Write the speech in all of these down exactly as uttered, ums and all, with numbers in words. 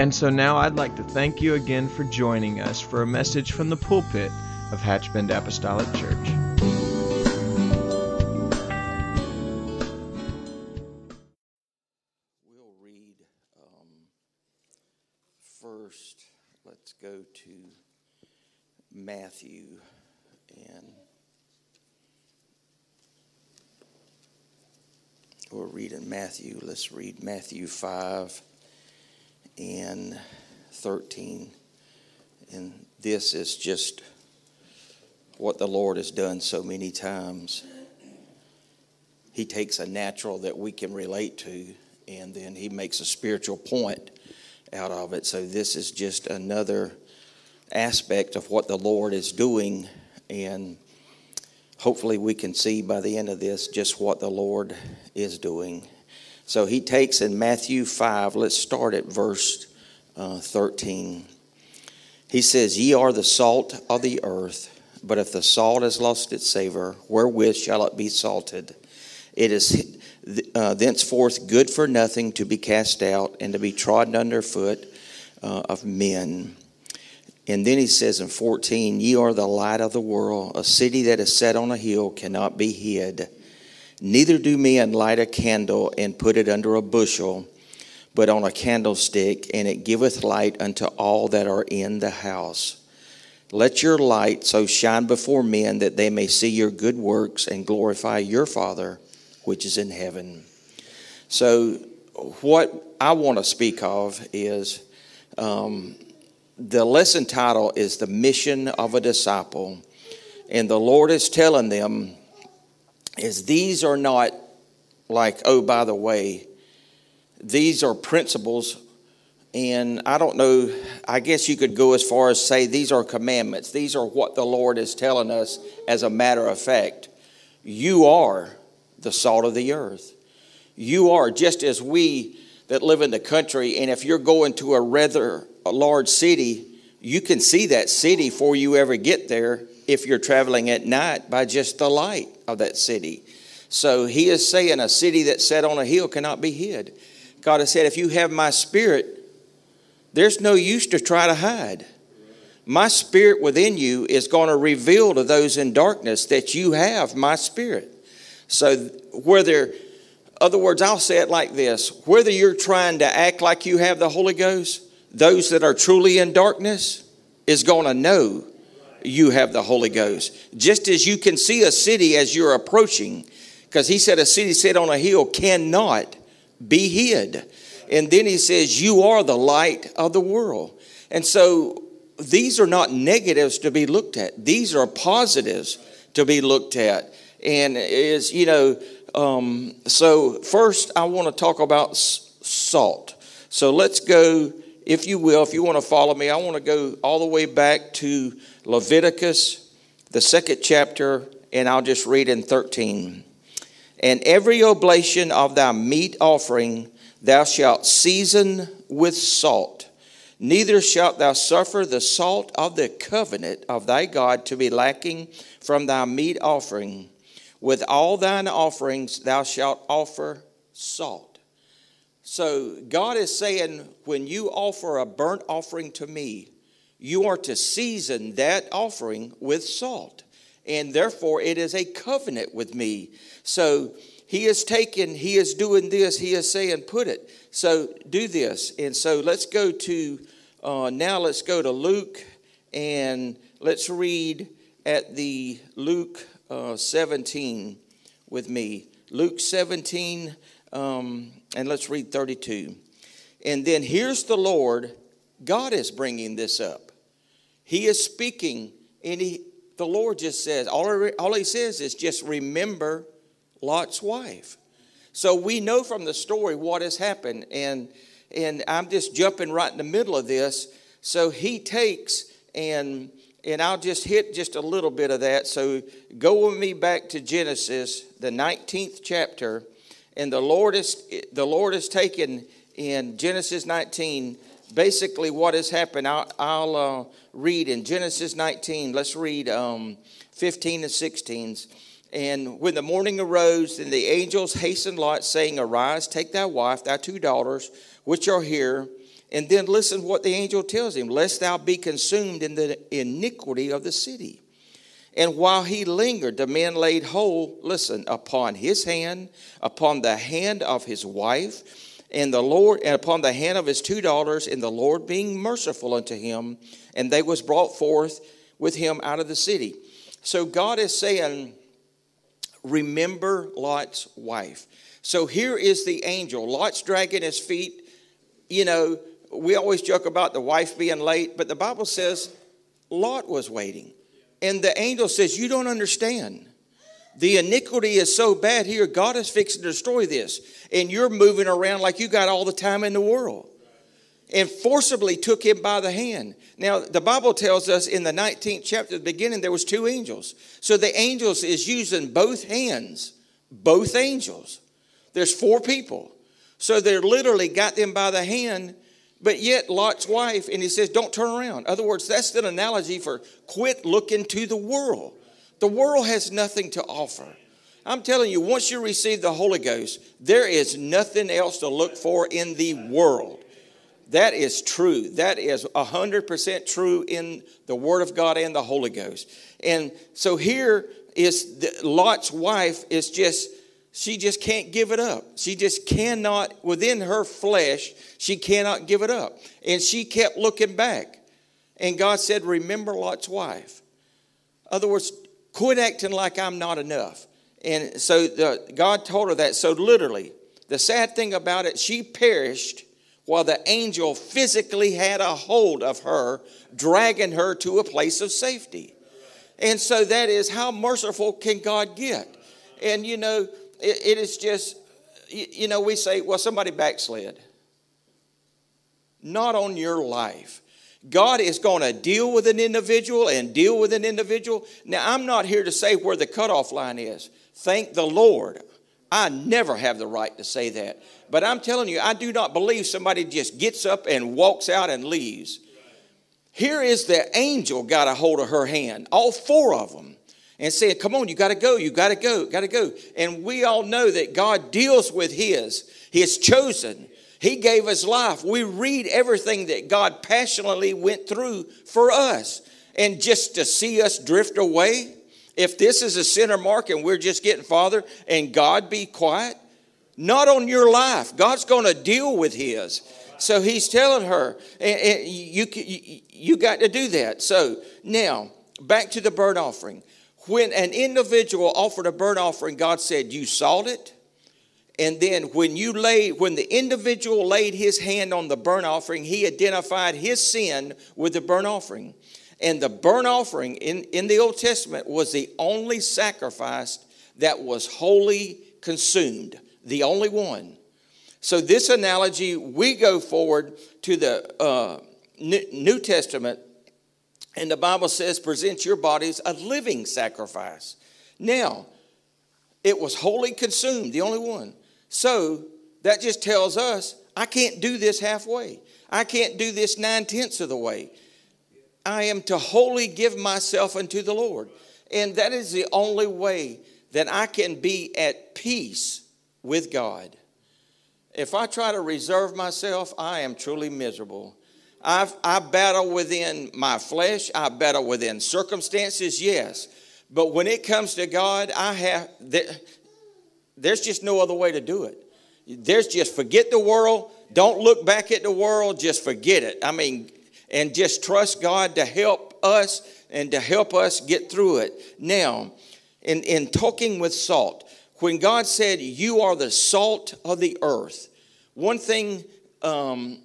And so now I'd like to thank you again for joining us for a message from the pulpit of Hatch Bend Apostolic Church. We'll read um, first, let's go to Matthew and we'll read in Matthew, let's read Matthew five. And thirteen, and this is just what the Lord has done so many times. He takes a natural that we can relate to, and then he makes a spiritual point out of it. So this is just another aspect of what the Lord is doing, and hopefully we can see by the end of this just what the Lord is doing. So he takes in Matthew five, let's start at verse uh, thirteen. He says, "Ye are the salt of the earth, but if the salt has lost its savor, wherewith shall it be salted? It is uh, thenceforth good for nothing, to be cast out and to be trodden underfoot uh, of men." And then he says in fourteen, "Ye are the light of the world. A city that is set on a hill cannot be hid. Neither do men light a candle and put it under a bushel, but on a candlestick, and it giveth light unto all that are in the house. Let your light so shine before men that they may see your good works and glorify your Father which is in heaven." So what I want to speak of is um, the lesson title is "The Mission of a Disciple." And the Lord is telling them, is these are not like, oh, by the way, these are principles, and I don't know, I guess you could go as far as say these are commandments. These are what the Lord is telling us as a matter of fact. You are the salt of the earth. You are, just as we that live in the country, and if you're going to a rather large city, you can see that city before you ever get there if you're traveling at night by just the light of that city. So he is saying a city that's set on a hill cannot be hid. God has said, if you have my Spirit, there's no use to try to hide. My Spirit within you is going to reveal to those in darkness that you have my Spirit. So whether, other words, I'll say it like this, whether you're trying to act like you have the Holy Ghost, those that are truly in darkness is going to know you have the Holy Ghost. Just as you can see a city as you're approaching, because he said a city set on a hill cannot be hid. And then he says, you are the light of the world. And so these are not negatives to be looked at. These are positives to be looked at. And is, you know, um, so first I want to talk about s- salt. So let's go, if you will, if you want to follow me, I want to go all the way back to Leviticus, the second chapter, and I'll just read in thirteen. "And every oblation of thy meat offering thou shalt season with salt. Neither shalt thou suffer the salt of the covenant of thy God to be lacking from thy meat offering. With all thine offerings thou shalt offer salt." So God is saying, when you offer a burnt offering to me, you are to season that offering with salt. And therefore, it is a covenant with me. So he is taking, he is doing this, he is saying, put it. So do this. And so let's go to, uh, now let's go to Luke, and let's read at the Luke uh, seventeen with me. Luke seventeen. Um, and let's read thirty-two. And then here's the Lord. God is bringing this up. He is speaking, and he, the Lord just says, all, all he says is just remember Lot's wife. So we know from the story what has happened. And and I'm just jumping right in the middle of this. So he takes, and and I'll just hit just a little bit of that. So go with me back to Genesis, the nineteenth chapter, and the Lord is the Lord is taken in Genesis nineteen. Basically, what has happened, I'll, I'll uh, read in Genesis nineteen. Let's read um, fifteen and sixteen. And when the morning arose, then the angels hastened Lot, saying, "Arise, take thy wife, thy two daughters, which are here." And then listen what the angel tells him: "Lest thou be consumed in the iniquity of the city." And while he lingered, the men laid hold, listen, upon his hand, upon the hand of his wife, and the Lord, and upon the hand of his two daughters, and the Lord being merciful unto him, and they was brought forth with him out of the city. So God is saying, remember Lot's wife. So here is the angel. Lot's dragging his feet. You know, we always joke about the wife being late, but the Bible says Lot was waiting. And the angel says, you don't understand. The iniquity is so bad here, God is fixing to destroy this. And you're moving around like you got all the time in the world. And forcibly took him by the hand. Now, the Bible tells us in the nineteenth chapter at the beginning, there was two angels. So the angels is using both hands, both angels. There's four people. So they literally got them by the hand, but yet Lot's wife, and he says, don't turn around. In other words, that's an analogy for quit looking to the world. The world has nothing to offer. I'm telling you, once you receive the Holy Ghost, there is nothing else to look for in the world. That is true. That is one hundred percent true in the Word of God and the Holy Ghost. And so here is the, Lot's wife is just, she just can't give it up. She just cannot, within her flesh, she cannot give it up. And she kept looking back. And God said, remember Lot's wife. In other words, quit acting like I'm not enough. And so the, God told her that. So literally, the sad thing about it, she perished while the angel physically had a hold of her, dragging her to a place of safety. And so that is, how merciful can God get? And, you know, it, it is just, you know, we say, well, somebody backslid. Not on your life. God is going to deal with an individual and deal with an individual. Now, I'm not here to say where the cutoff line is. Thank the Lord. I never have the right to say that. But I'm telling you, I do not believe somebody just gets up and walks out and leaves. Here is the angel got a hold of her hand, all four of them, and said, come on, you got to go, you got to go, got to go. And we all know that God deals with his, his chosen. He gave us life. We read everything that God passionately went through for us. And just to see us drift away, if this is a center mark and we're just getting farther and God be quiet, not on your life. God's going to deal with his. So he's telling her, and, and you, you, you got to do that. So now, back to the burnt offering. When an individual offered a burnt offering, God said, you sought it. And then when you laid, when the individual laid his hand on the burnt offering, he identified his sin with the burnt offering. And the burnt offering in, in the Old Testament was the only sacrifice that was wholly consumed, the only one. So this analogy, we go forward to the uh, New Testament, and the Bible says, present your bodies a living sacrifice. Now, it was wholly consumed, the only one. So that just tells us, I can't do this halfway. I can't do this nine-tenths of the way. I am to wholly give myself unto the Lord. And that is the only way that I can be at peace with God. If I try to reserve myself, I am truly miserable. I've, I battle within my flesh. I battle within circumstances, yes. But when it comes to God, I have... Th- There's just no other way to do it. There's just forget the world. Don't look back at the world. Just forget it. I mean, and just trust God to help us and to help us get through it. Now, in, in talking with salt, when God said, you are the salt of the earth, one thing, um,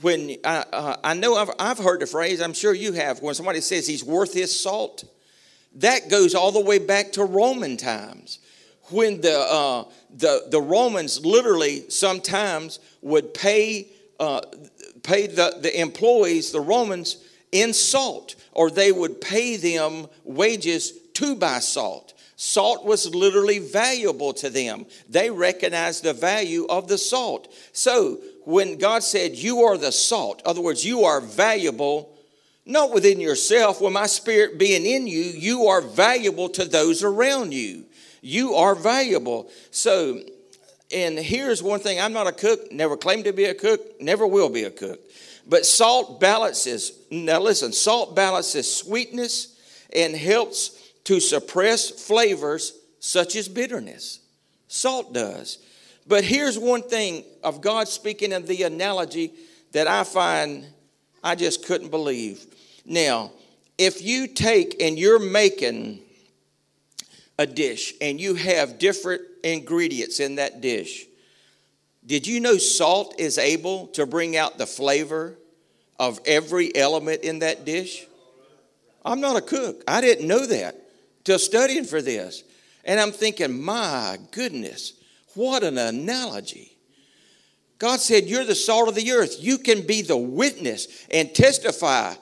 when I, uh, I know I've, I've heard the phrase, I'm sure you have, when somebody says he's worth his salt, that goes all the way back to Roman times. When the, uh, the, the Romans literally sometimes would pay uh, paid the, the employees, the Romans, in salt, or they would pay them wages to buy salt. Salt was literally valuable to them. They recognized the value of the salt. So when God said, you are the salt, in other words, you are valuable, not within yourself. Well, my spirit being in you, you are valuable to those around you. You are valuable. So, and here's one thing. I'm not a cook, never claimed to be a cook, never will be a cook. But salt balances, now listen, salt balances sweetness and helps to suppress flavors such as bitterness. Salt does. But here's one thing of God speaking in the analogy that I find I just couldn't believe. Now, if you take and you're making a dish and you have different ingredients in that dish, did you know salt is able to bring out the flavor of every element in that dish? I'm not a cook. I didn't know that till studying for this. And I'm thinking, my goodness, what an analogy. God said, you're the salt of the earth. You can be the witness and testify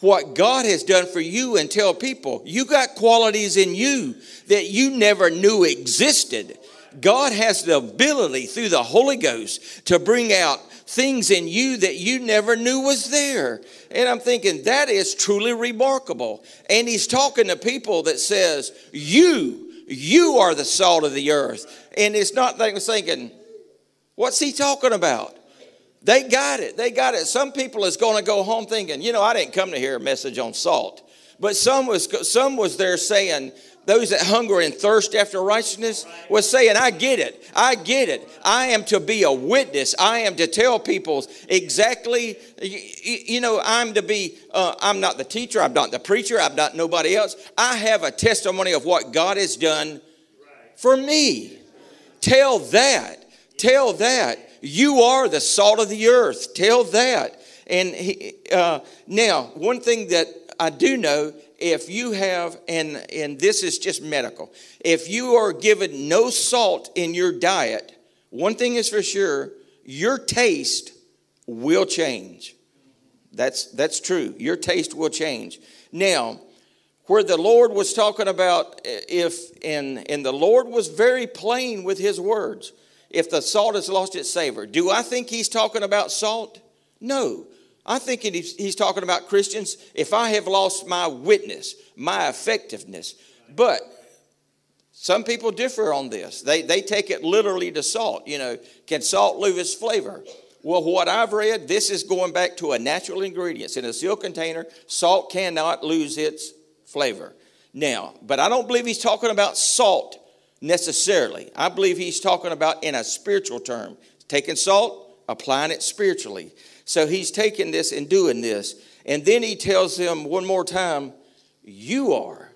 what God has done for you and tell people, you got qualities in you that you never knew existed. God has the ability through the Holy Ghost to bring out things in you that you never knew was there. And I'm thinking, that is truly remarkable. And he's talking to people that says, you, you are the salt of the earth. And it's not like thinking, what's he talking about? They got it. They got it. Some people is going to go home thinking, you know, I didn't come to hear a message on salt. But some was, some was there saying, those that hunger and thirst after righteousness was saying, I get it. I get it. I am to be a witness. I am to tell people exactly, you know, I'm to be, uh, I'm not the teacher. I'm not the preacher. I'm not nobody else. I have a testimony of what God has done for me. Tell that. Tell that. You are the salt of the earth. Tell that. And he, uh, now, one thing that I do know, if you have, and, and this is just medical, if you are given no salt in your diet, one thing is for sure, your taste will change. That's, that's true. Your taste will change. Now, where the Lord was talking about, if, and, and the Lord was very plain with his words, if the salt has lost its savor. Do I think he's talking about salt? No. I think he's talking about Christians. If I have lost my witness, my effectiveness. But some people differ on this. They, they take it literally to salt. You know, can salt lose its flavor? Well, what I've read, this is going back to a natural ingredient. In a sealed container, salt cannot lose its flavor. Now, but I don't believe he's talking about salt necessarily. I believe he's talking about in a spiritual term. Taking salt, applying it spiritually. So he's taking this and doing this. And then he tells them one more time, you are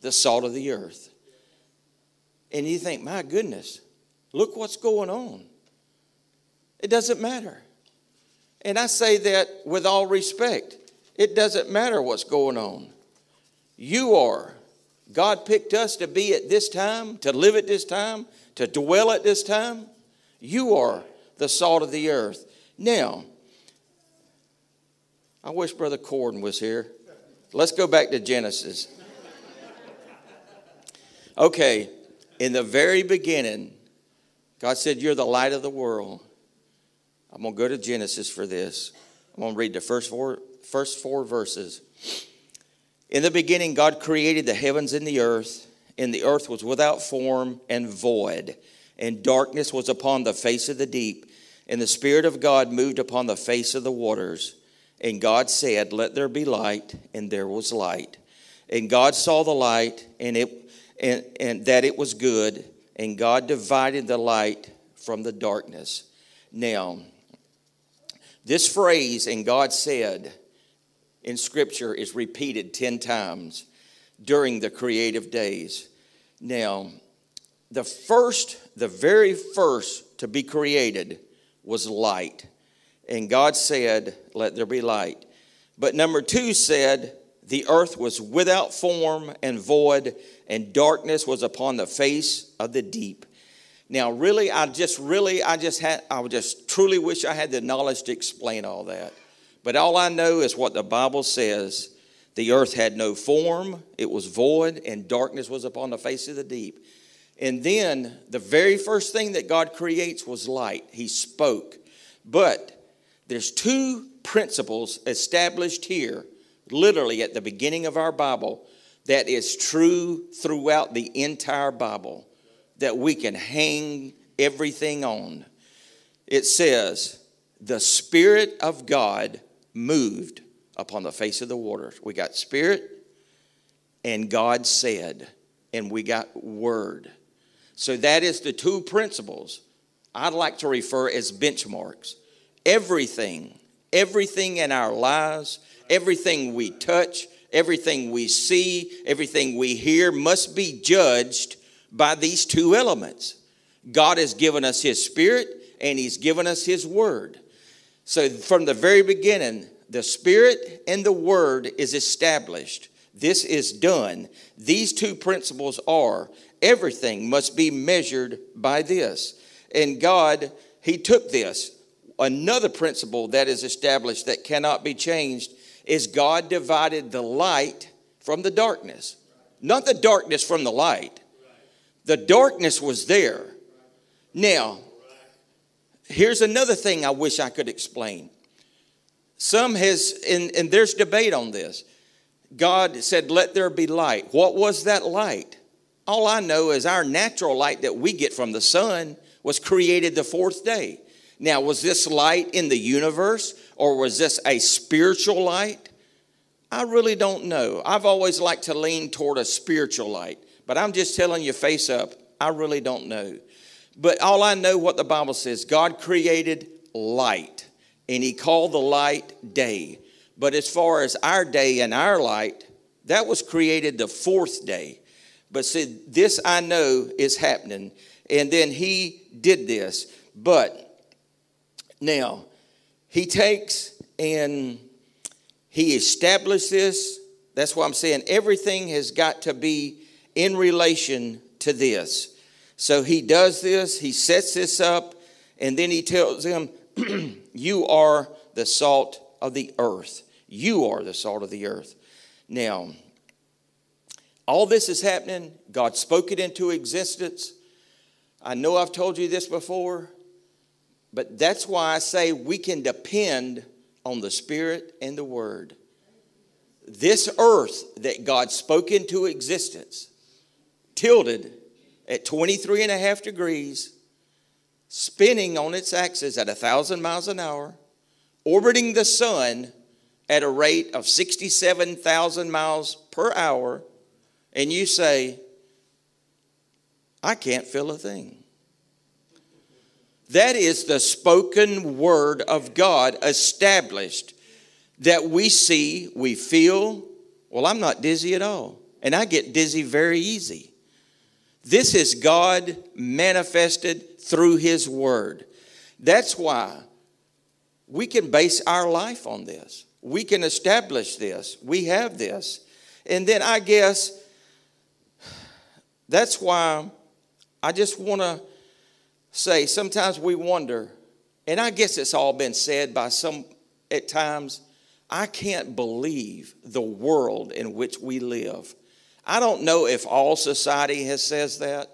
the salt of the earth. And you think, my goodness, look what's going on. It doesn't matter. And I say that with all respect. It doesn't matter what's going on. You are. God picked us to be at this time, to live at this time, to dwell at this time. You are the salt of the earth. Now, I wish Brother Corden was here. Let's go back to Genesis. Okay, in the very beginning, God said, you're the light of the world. I'm going to go to Genesis for this. I'm going to read the first four, first four verses. In the beginning, God created the heavens and the earth, and the earth was without form and void, and darkness was upon the face of the deep, and the Spirit of God moved upon the face of the waters. And God said, let there be light, and there was light. And God saw the light, and it and, and that it was good, and God divided the light from the darkness. Now, this phrase, and God said, in Scripture is repeated ten times during the creative days. Now, the first, the very first to be created was light. And God said, let there be light. But number two said, the earth was without form and void, and darkness was upon the face of the deep. Now, really, I just really, I just had, I would just truly wish I had the knowledge to explain all that. But all I know is what the Bible says. The earth had no form, it was void, and darkness was upon the face of the deep. And then the very first thing that God creates was light. He spoke. But there's two principles established here, literally at the beginning of our Bible, that is true throughout the entire Bible, that we can hang everything on. It says, the Spirit of God moved upon the face of the water. We got Spirit, and God said, and we got Word. So that is the two principles I'd like to refer as benchmarks. Everything, everything in our lives, everything we touch, everything we see, everything we hear must be judged by these two elements. God has given us His Spirit, and He's given us His Word. So from the very beginning, the Spirit and the Word is established. This is done. These two principles are, everything must be measured by this. And God, He took this. Another principle that is established that cannot be changed is God divided the light from the darkness. Not the darkness from the light. The darkness was there. Now, here's another thing I wish I could explain. Some has, and, and there's debate on this. God said, let there be light. What was that light? All I know is our natural light that we get from the sun was created the fourth day. Now, was this light in the universe, or was this a spiritual light? I really don't know. I've always liked to lean toward a spiritual light, but I'm just telling you face up, I really don't know. But all I know what the Bible says, God created light, and He called the light day. But as far as our day and our light, that was created the fourth day. But see, this I know is happening. And then He did this. But now, He takes and He established this. That's why I'm saying everything has got to be in relation to this. So He does this. He sets this up. And then He tells them, you are the salt of the earth. You are the salt of the earth. Now, all this is happening. God spoke it into existence. I know I've told you this before, but that's why I say we can depend on the Spirit and the Word. This earth that God spoke into existence, tilted at twenty-three and a half degrees, spinning on its axis at one thousand miles an hour, orbiting the sun at a rate of sixty-seven thousand miles per hour, and you say, I can't feel a thing. That is the spoken word of God established that we see, we feel. Well, I'm not dizzy at all, and I get dizzy very easy. This is God manifested through His Word. That's why we can base our life on this. We can establish this. We have this. And then I guess that's why I just want to say sometimes we wonder, and I guess it's all been said by some at times, I can't believe the world in which we live. I don't know if all society has says that,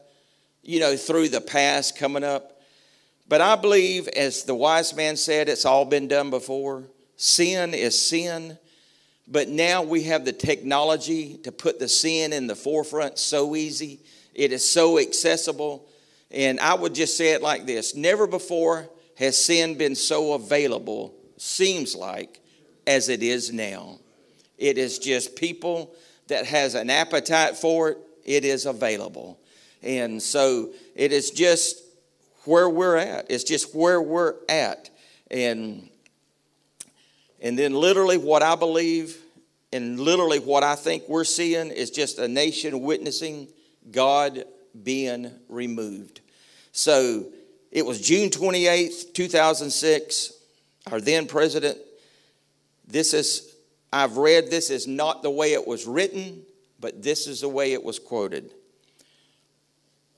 you know, through the past coming up. But I believe, as the wise man said, it's all been done before. Sin is sin. But now we have the technology to put the sin in the forefront so easy. It is so accessible. And I would just say it like this. Never before has sin been so available, seems like, as it is now. It is just people that has an appetite for it. It is available. And so it is just where we're at. It's just where we're at. And And then literally what I believe and literally what I think we're seeing is just a nation witnessing God being removed. So it was June twenty-eighth, two thousand six, our then president. This is, I've read this is not the way it was written, but this is the way it was quoted.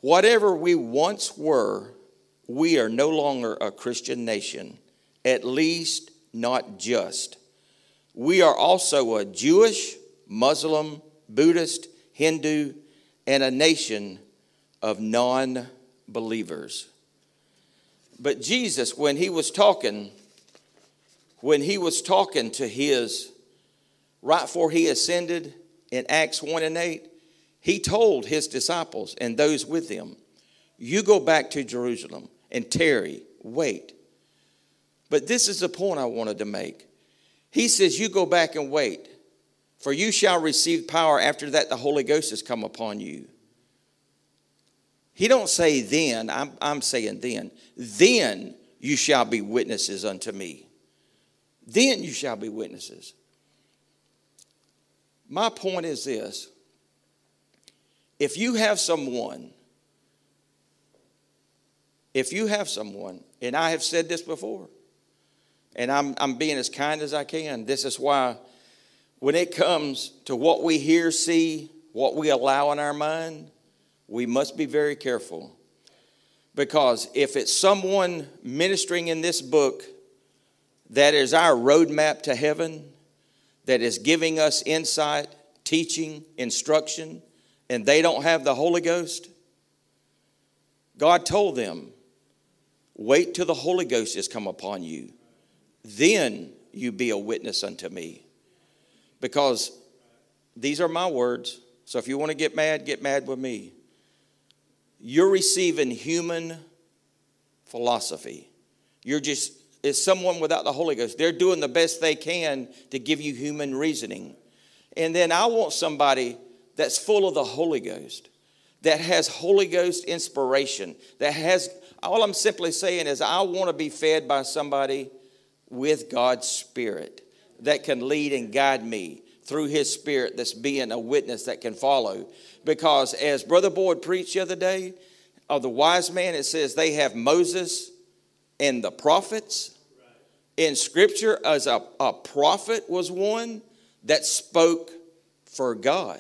Whatever we once were, we are no longer a Christian nation, at least not just. We are also a Jewish, Muslim, Buddhist, Hindu, and a nation of non-believers. But Jesus, when he was talking, when he was talking to his, right before he ascended in Acts one and eight, he told his disciples and those with him, you go back to Jerusalem and tarry, wait. But this is the point I wanted to make. He says, you go back and wait, for you shall receive power. After that, the Holy Ghost has come upon you. He don't say then, I'm, I'm saying then. Then you shall be witnesses unto me. Then you shall be witnesses. My point is this. If you have someone, if you have someone, and I have said this before, and I'm, I'm being as kind as I can. This is why when it comes to what we hear, see, what we allow in our mind, we must be very careful, because if it's someone ministering in this book that is our roadmap to heaven, that is giving us insight, teaching, instruction, and they don't have the Holy Ghost, God told them, wait till the Holy Ghost has come upon you. Then you be a witness unto me. Because these are my words. So if you want to get mad, get mad with me. You're receiving human philosophy. You're just, it's someone without the Holy Ghost. They're doing the best they can to give you human reasoning. And then I want somebody that's full of the Holy Ghost, that has Holy Ghost inspiration, that has, all I'm simply saying is I want to be fed by somebody with God's Spirit that can lead and guide me through his Spirit, that's being a witness that can follow. Because as Brother Boyd preached the other day of the wise man, it says they have Moses and the prophets. In Scripture, as a, a prophet was one that spoke for God.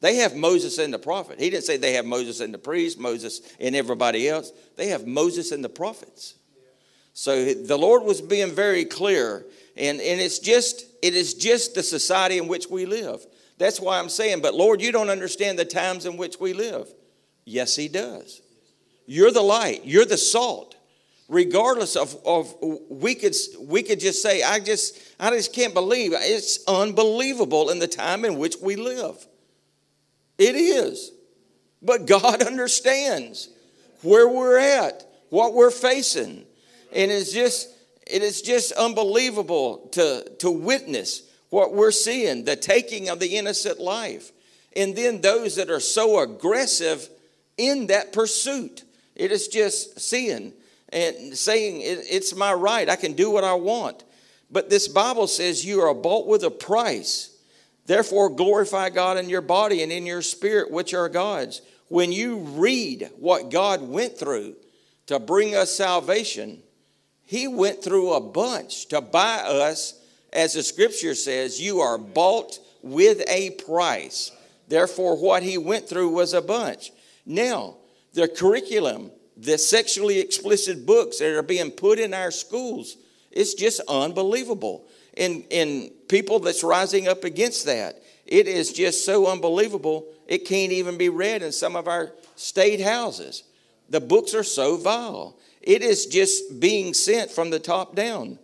They have Moses and the prophet. He didn't say they have Moses and the priest, Moses and everybody else. They have Moses and the prophets. So the Lord was being very clear. And, and it's just, it is just the society in which we live. That's why I'm saying, but Lord, you don't understand the times in which we live. Yes, he does. You're the light. You're the salt. Regardless of, of we could we could just say, I just I just can't believe. It's unbelievable in the time in which we live. It is. But God understands where we're at, what we're facing. And it's just, it is just unbelievable to, to witness what we're seeing, the taking of the innocent life. And then those that are so aggressive in that pursuit. It is just seeing and saying, it, it's my right. I can do what I want. But this Bible says you are bought with a price. Therefore, glorify God in your body and in your spirit, which are God's. When you read what God went through to bring us salvation, he went through a bunch to buy us, as the Scripture says, you are bought with a price. Therefore, what he went through was a bunch. Now, the curriculum, the sexually explicit books that are being put in our schools, it's just unbelievable. And, and people that's rising up against that, it is just so unbelievable, it can't even be read in some of our state houses. The books are so vile. It is just being sent from the top down.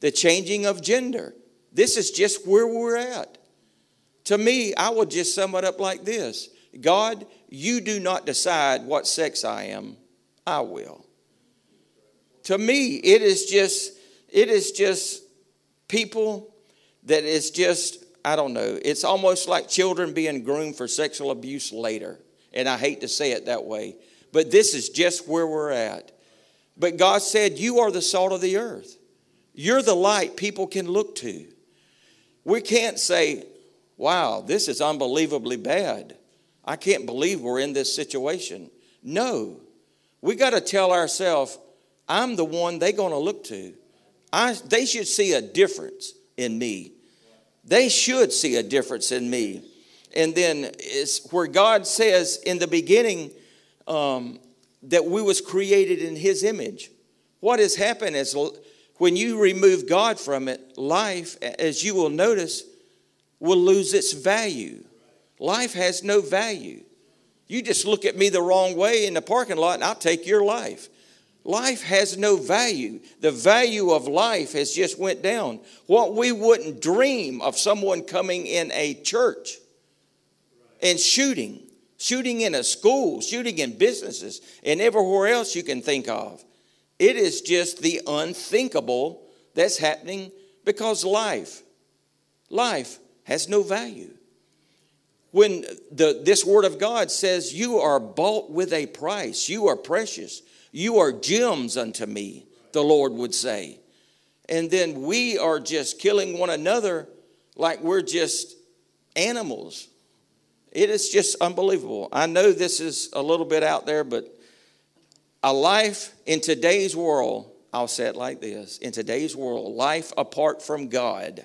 The changing of gender. This is just where we're at. To me, I would just sum it up like this. God, you do not decide what sex I am. I will. To me, it is just, it is just people that is just, I don't know. It's almost like children being groomed for sexual abuse later. And I hate to say it that way. But this is just where we're at. But God said, you are the salt of the earth. You're the light people can look to. We can't say, wow, this is unbelievably bad. I can't believe we're in this situation. No, we got to tell ourselves, I'm the one they're going to look to. I, they should see a difference in me. They should see a difference in me. And then it's where God says in the beginning, um, that we was created in his image. What has happened is when you remove God from it, life, as you will notice, will lose its value. Life has no value. You just look at me the wrong way in the parking lot and I'll take your life. Life has no value. The value of life has just went down. What we wouldn't dream of someone coming in a church and shooting, shooting in a school, shooting in businesses and everywhere else you can think of. It is just the unthinkable that's happening because life, life has no value. When the, this word of God says you are bought with a price, you are precious. You are gems unto me, the Lord would say. And then we are just killing one another like we're just animals. It is just unbelievable. I know this is a little bit out there, but a life in today's world, I'll say it like this, in today's world, life apart from God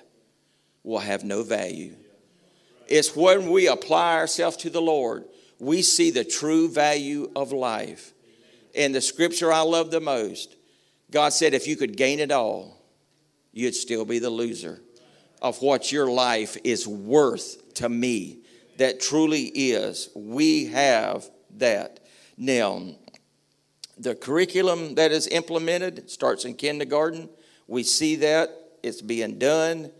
will have no value. It's when we apply ourselves to the Lord, we see the true value of life. And the scripture I love the most, God said, if you could gain it all, you'd still be the loser of what your life is worth to me. That truly is. We have that. Now, the curriculum that is implemented starts in kindergarten. We see that. It's being done.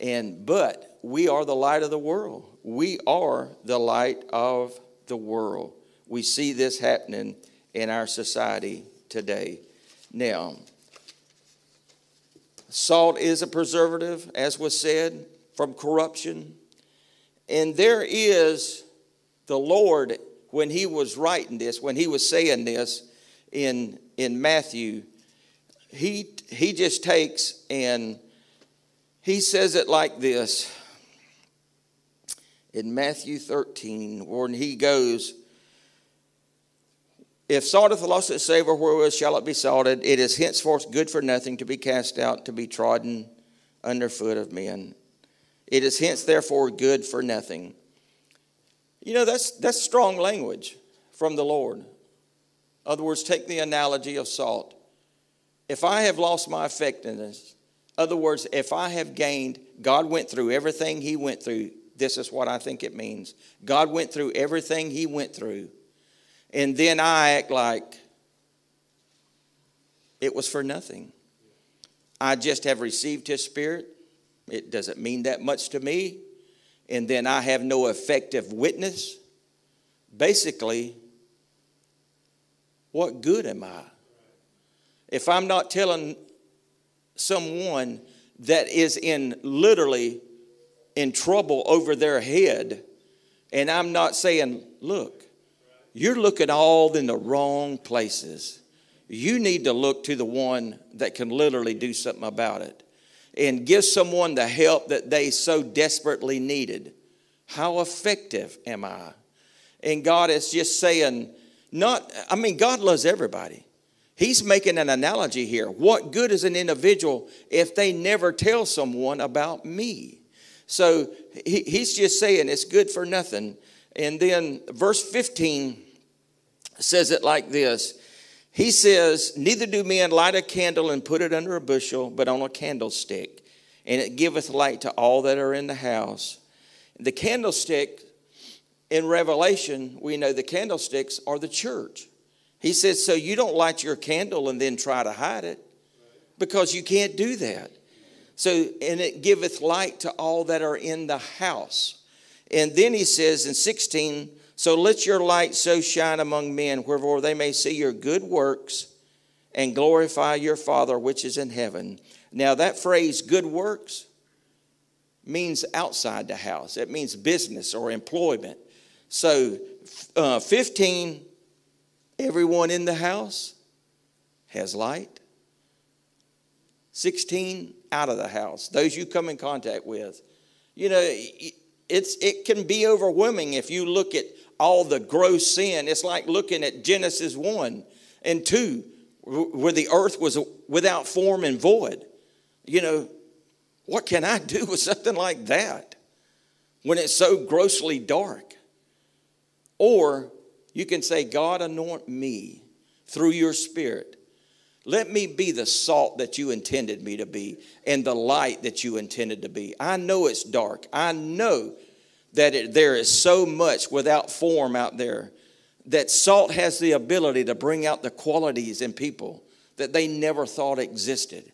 And but we are the light of the world. We are the light of the world. We see this happening in our society today. Now, salt is a preservative, as was said, from corruption. And there is the Lord, when he was writing this, when he was saying this in, in Matthew, he, he just takes and he says it like this. In Matthew thirteen, when he goes, if salt hath lost its savor, wherewith shall it be salted? It is henceforth good for nothing, to be cast out, to be trodden underfoot of men. It is hence therefore good for nothing. You know, that's that's strong language from the Lord. In other words, take the analogy of salt. If I have lost my effectiveness, in other words, if I have gained, God went through everything he went through. This is what I think it means. God went through everything he went through. And then I act like it was for nothing. I just have received his spirit. It doesn't mean that much to me. And then I have no effective witness. Basically, what good am I? If I'm not telling someone that is in literally in trouble over their head, and I'm not saying, look, you're looking all in the wrong places. You need to look to the one that can literally do something about it and give someone the help that they so desperately needed. How effective am I? And God is just saying, not, I mean, God loves everybody. He's making an analogy here. What good is an individual if they never tell someone about me? So he, he's just saying it's good for nothing. And then verse fifteen says it like this. He says, neither do men light a candle and put it under a bushel, but on a candlestick, and it giveth light to all that are in the house. The candlestick in Revelation, we know the candlesticks are the church. He says, so you don't light your candle and then try to hide it, because you can't do that. So, and it giveth light to all that are in the house. And then he says in sixteen, so let your light so shine among men, wherefore they may see your good works and glorify your Father which is in heaven. Now that phrase, good works, means outside the house. It means business or employment. So uh, fifteen, everyone in the house has light. sixteen, out of the house, those you come in contact with. You know, It's, it can be overwhelming if you look at all the gross sin. It's like looking at Genesis one and two, where the earth was without form and void. You know, what can I do with something like that when it's so grossly dark? Or You can say, God, anoint me through your Spirit. Let me be the salt that you intended me to be and the light that you intended to be. I know it's dark. I know that it, there is so much without form out there, that salt has the ability to bring out the qualities in people that they never thought existed,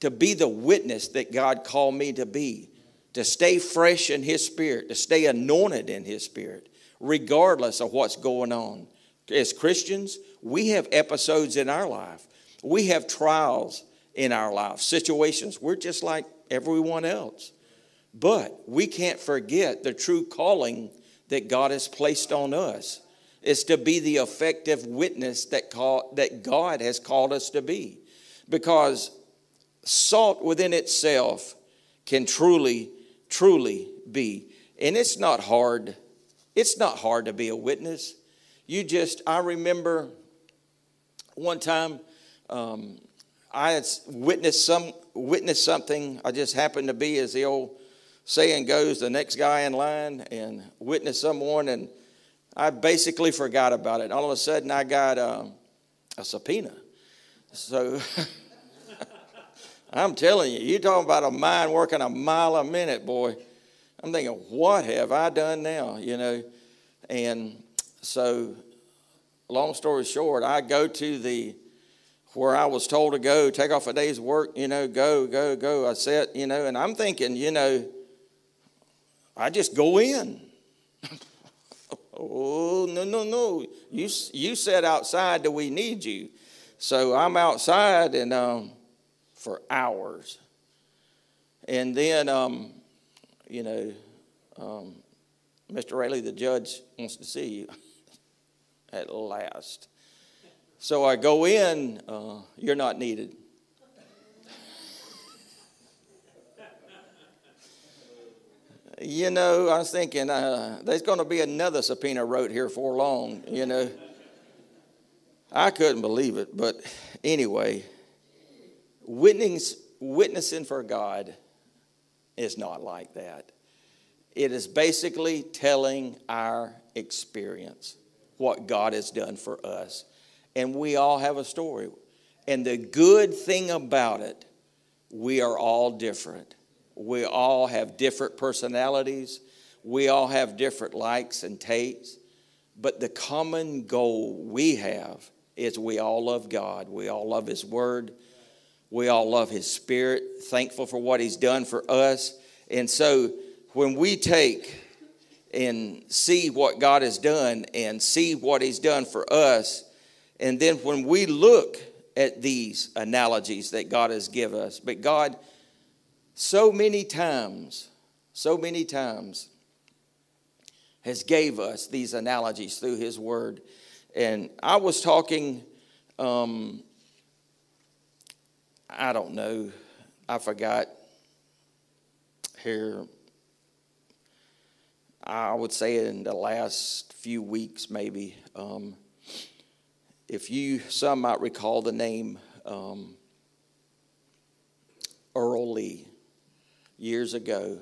to be the witness that God called me to be, to stay fresh in His Spirit, to stay anointed in His Spirit, regardless of what's going on. As Christians, we have episodes in our life. We have trials in our life, situations. We're just like everyone else. But we can't forget the true calling that God has placed on us is to be the effective witness that, call, that God has called us to be. Because salt within itself can truly, truly be. And it's not hard. It's not hard to be a witness. You just, I remember one time, Um, I had witnessed some witnessed something. I just happened to be, as the old saying goes, the next guy in line, and witnessed someone, and I basically forgot about it. All of a sudden, I got um, a subpoena. So I'm telling you, you're talking about a mind working a mile a minute, boy. I'm thinking, what have I done now? You know, and so long story short, I go to the where I was told to go, take off a day's work, you know, go, go, go. I said, you know, and I'm thinking, you know, I just go in. Oh, no, no, no. You you said outside that we need you. So I'm outside and um, for hours. And then, um, you know, um, Mister Rayley, the judge, wants to see you at last. So I go in, uh, you're not needed. You know, I was thinking, uh, there's going to be another subpoena wrote here for long, you know. I couldn't believe it, but anyway, witness, witnessing for God is not like that. It is basically telling our experience, what God has done for us. And we all have a story. And the good thing about it, we are all different. We all have different personalities. We all have different likes and tastes. But the common goal we have is we all love God. We all love His Word. We all love His Spirit, thankful for what He's done for us. And so when we take and see what God has done and see what He's done for us, and then when we look at these analogies that God has given us, but God, so many times, so many times has gave us these analogies through His Word. And I was talking, um, I don't know, I forgot here, I would say in the last few weeks maybe, um, If you, some might recall the name um, Earl Lee years ago.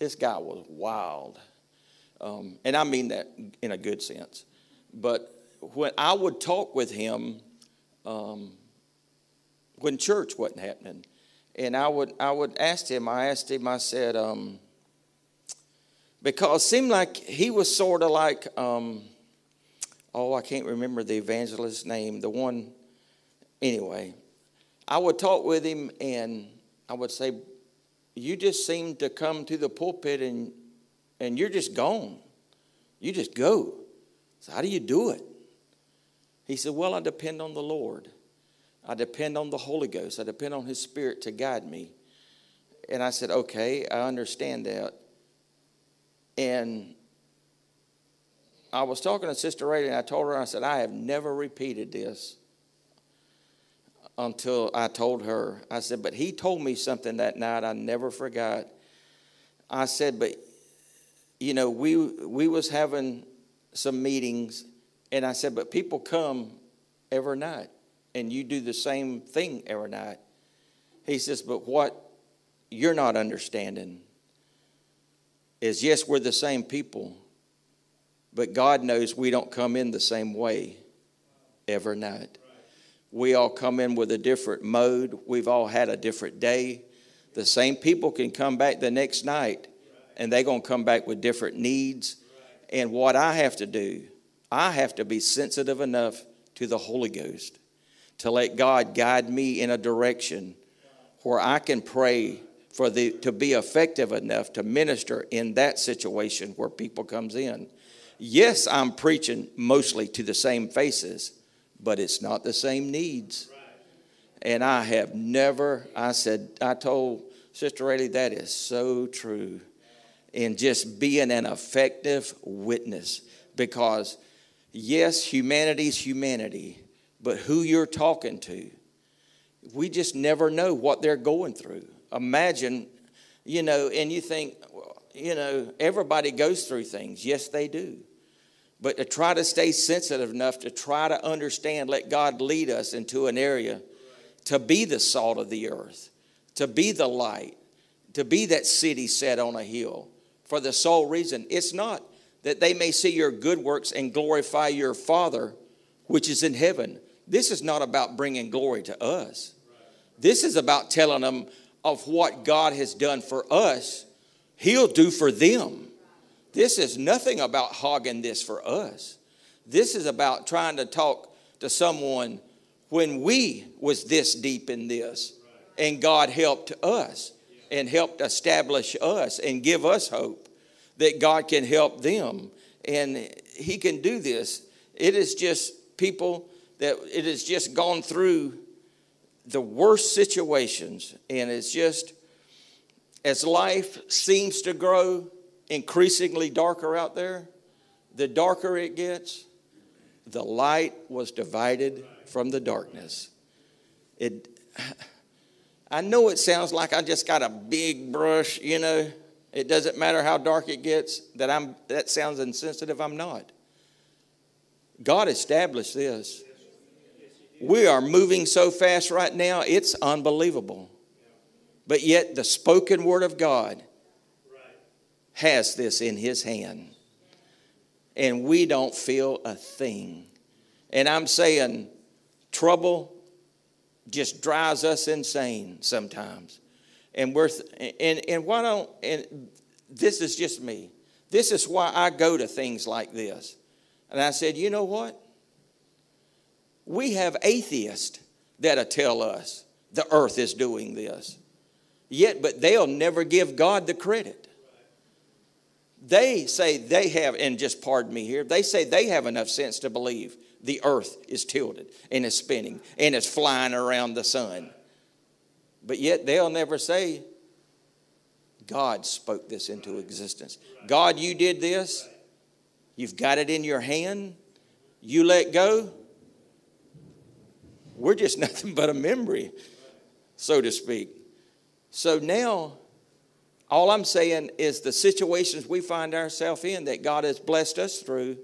This guy was wild. Um, and I mean that in a good sense. But when I would talk with him, um, when church wasn't happening, and I would, I would ask him, I asked him, I said, um, because it seemed like he was sort of like, um, Oh, I can't remember the evangelist's name, the one, anyway. I would talk with him, and I would say, you just seem to come to the pulpit, and and you're just gone. You just go. So how do you do it? He said, well, I depend on the Lord. I depend on the Holy Ghost. I depend on His Spirit to guide me. And I said, okay, I understand that. And I was talking to Sister Ray, and I told her, I said, I have never repeated this until I told her. I said, but he told me something that night I never forgot. I said, but, you know, we we was having some meetings, and I said, but people come every night, and you do the same thing every night. He says, but what you're not understanding is, yes, we're the same people, But God knows we don't come in the same way every night. We all come in with a different mode. We've all had a different day. The same people can come back the next night, and they're going to come back with different needs. And what I have to do, I have to be sensitive enough to the Holy Ghost to let God guide me in a direction where I can pray for the to be effective enough to minister in that situation where people comes in. Yes, I'm preaching mostly to the same faces, but it's not the same needs. And I have never, I said, I told Sister Rayley, that is so true. And just being an effective witness. Because, yes, humanity's humanity, but who you're talking to, we just never know what they're going through. Imagine, you know, and you think, you know, everybody goes through things. Yes, they do. But to try to stay sensitive enough to try to understand, let God lead us into an area to be the salt of the earth, to be the light, to be that city set on a hill, for the sole reason. It's not that they may see your good works and glorify your Father, which is in heaven. This is not about bringing glory to us. This is about telling them of what God has done for us, He'll do for them. This is nothing about hogging this for us. This is about trying to talk to someone when we was this deep in this, and God helped us and helped establish us and give us hope that God can help them and He can do this. It is just people that it has just gone through the worst situations, and it's just as life seems to grow increasingly darker out there, the darker it gets, the light was divided from the darkness. It, I know it sounds like I just got a big brush, you know. It doesn't matter how dark it gets. That I'm. That sounds insensitive. I'm not. God established this. We are moving so fast right now. It's unbelievable. But yet the spoken word of God has this in His hand. And we don't feel a thing. And I'm saying trouble just drives us insane sometimes. And we're th- and and why don't and this is just me. This is why I go to things like this. And I said, you know what? We have atheists that'll tell us the earth is doing this. Yet, but they'll never give God the credit. They say they have, and just pardon me here, they say they have enough sense to believe the earth is tilted and is spinning and is flying around the sun. But yet they'll never say, God spoke this into existence. God, you did this. You've got it in your hand. You let go. We're just nothing but a memory, so to speak. So now, all I'm saying is the situations we find ourselves in that God has blessed us through,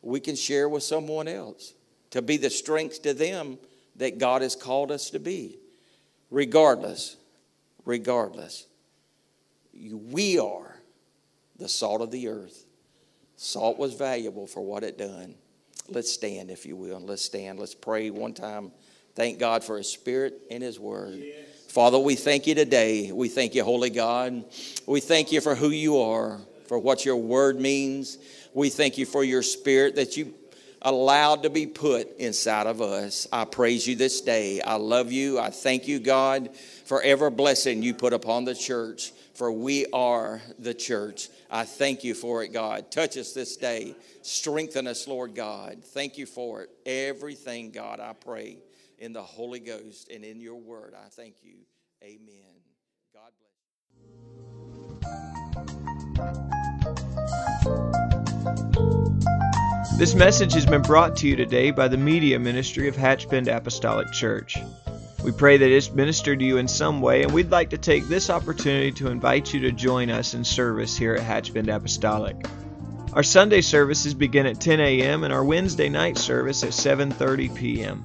we can share with someone else to be the strength to them that God has called us to be. Regardless, regardless, we are the salt of the earth. Salt was valuable for what it done. Let's stand, if you will. Let's stand. Let's pray one time. Thank God for His Spirit and His Word. Yes. Father, we thank You today. We thank You, Holy God. We thank You for who You are, for what Your Word means. We thank You for Your Spirit that You allowed to be put inside of us. I praise You this day. I love You. I thank You, God, for every blessing You put upon the church, for we are the church. I thank You for it, God. Touch us this day. Strengthen us, Lord God. Thank You for it. Everything, God, I pray in the Holy Ghost and in Your Word. I thank You. Amen. God bless you. This message has been brought to you today by the media ministry of Hatch Bend Apostolic Church. We pray that it's ministered to you in some way, and we'd like to take this opportunity to invite you to join us in service here at Hatch Bend Apostolic. Our Sunday services begin at ten a.m. and our Wednesday night service at seven thirty p.m.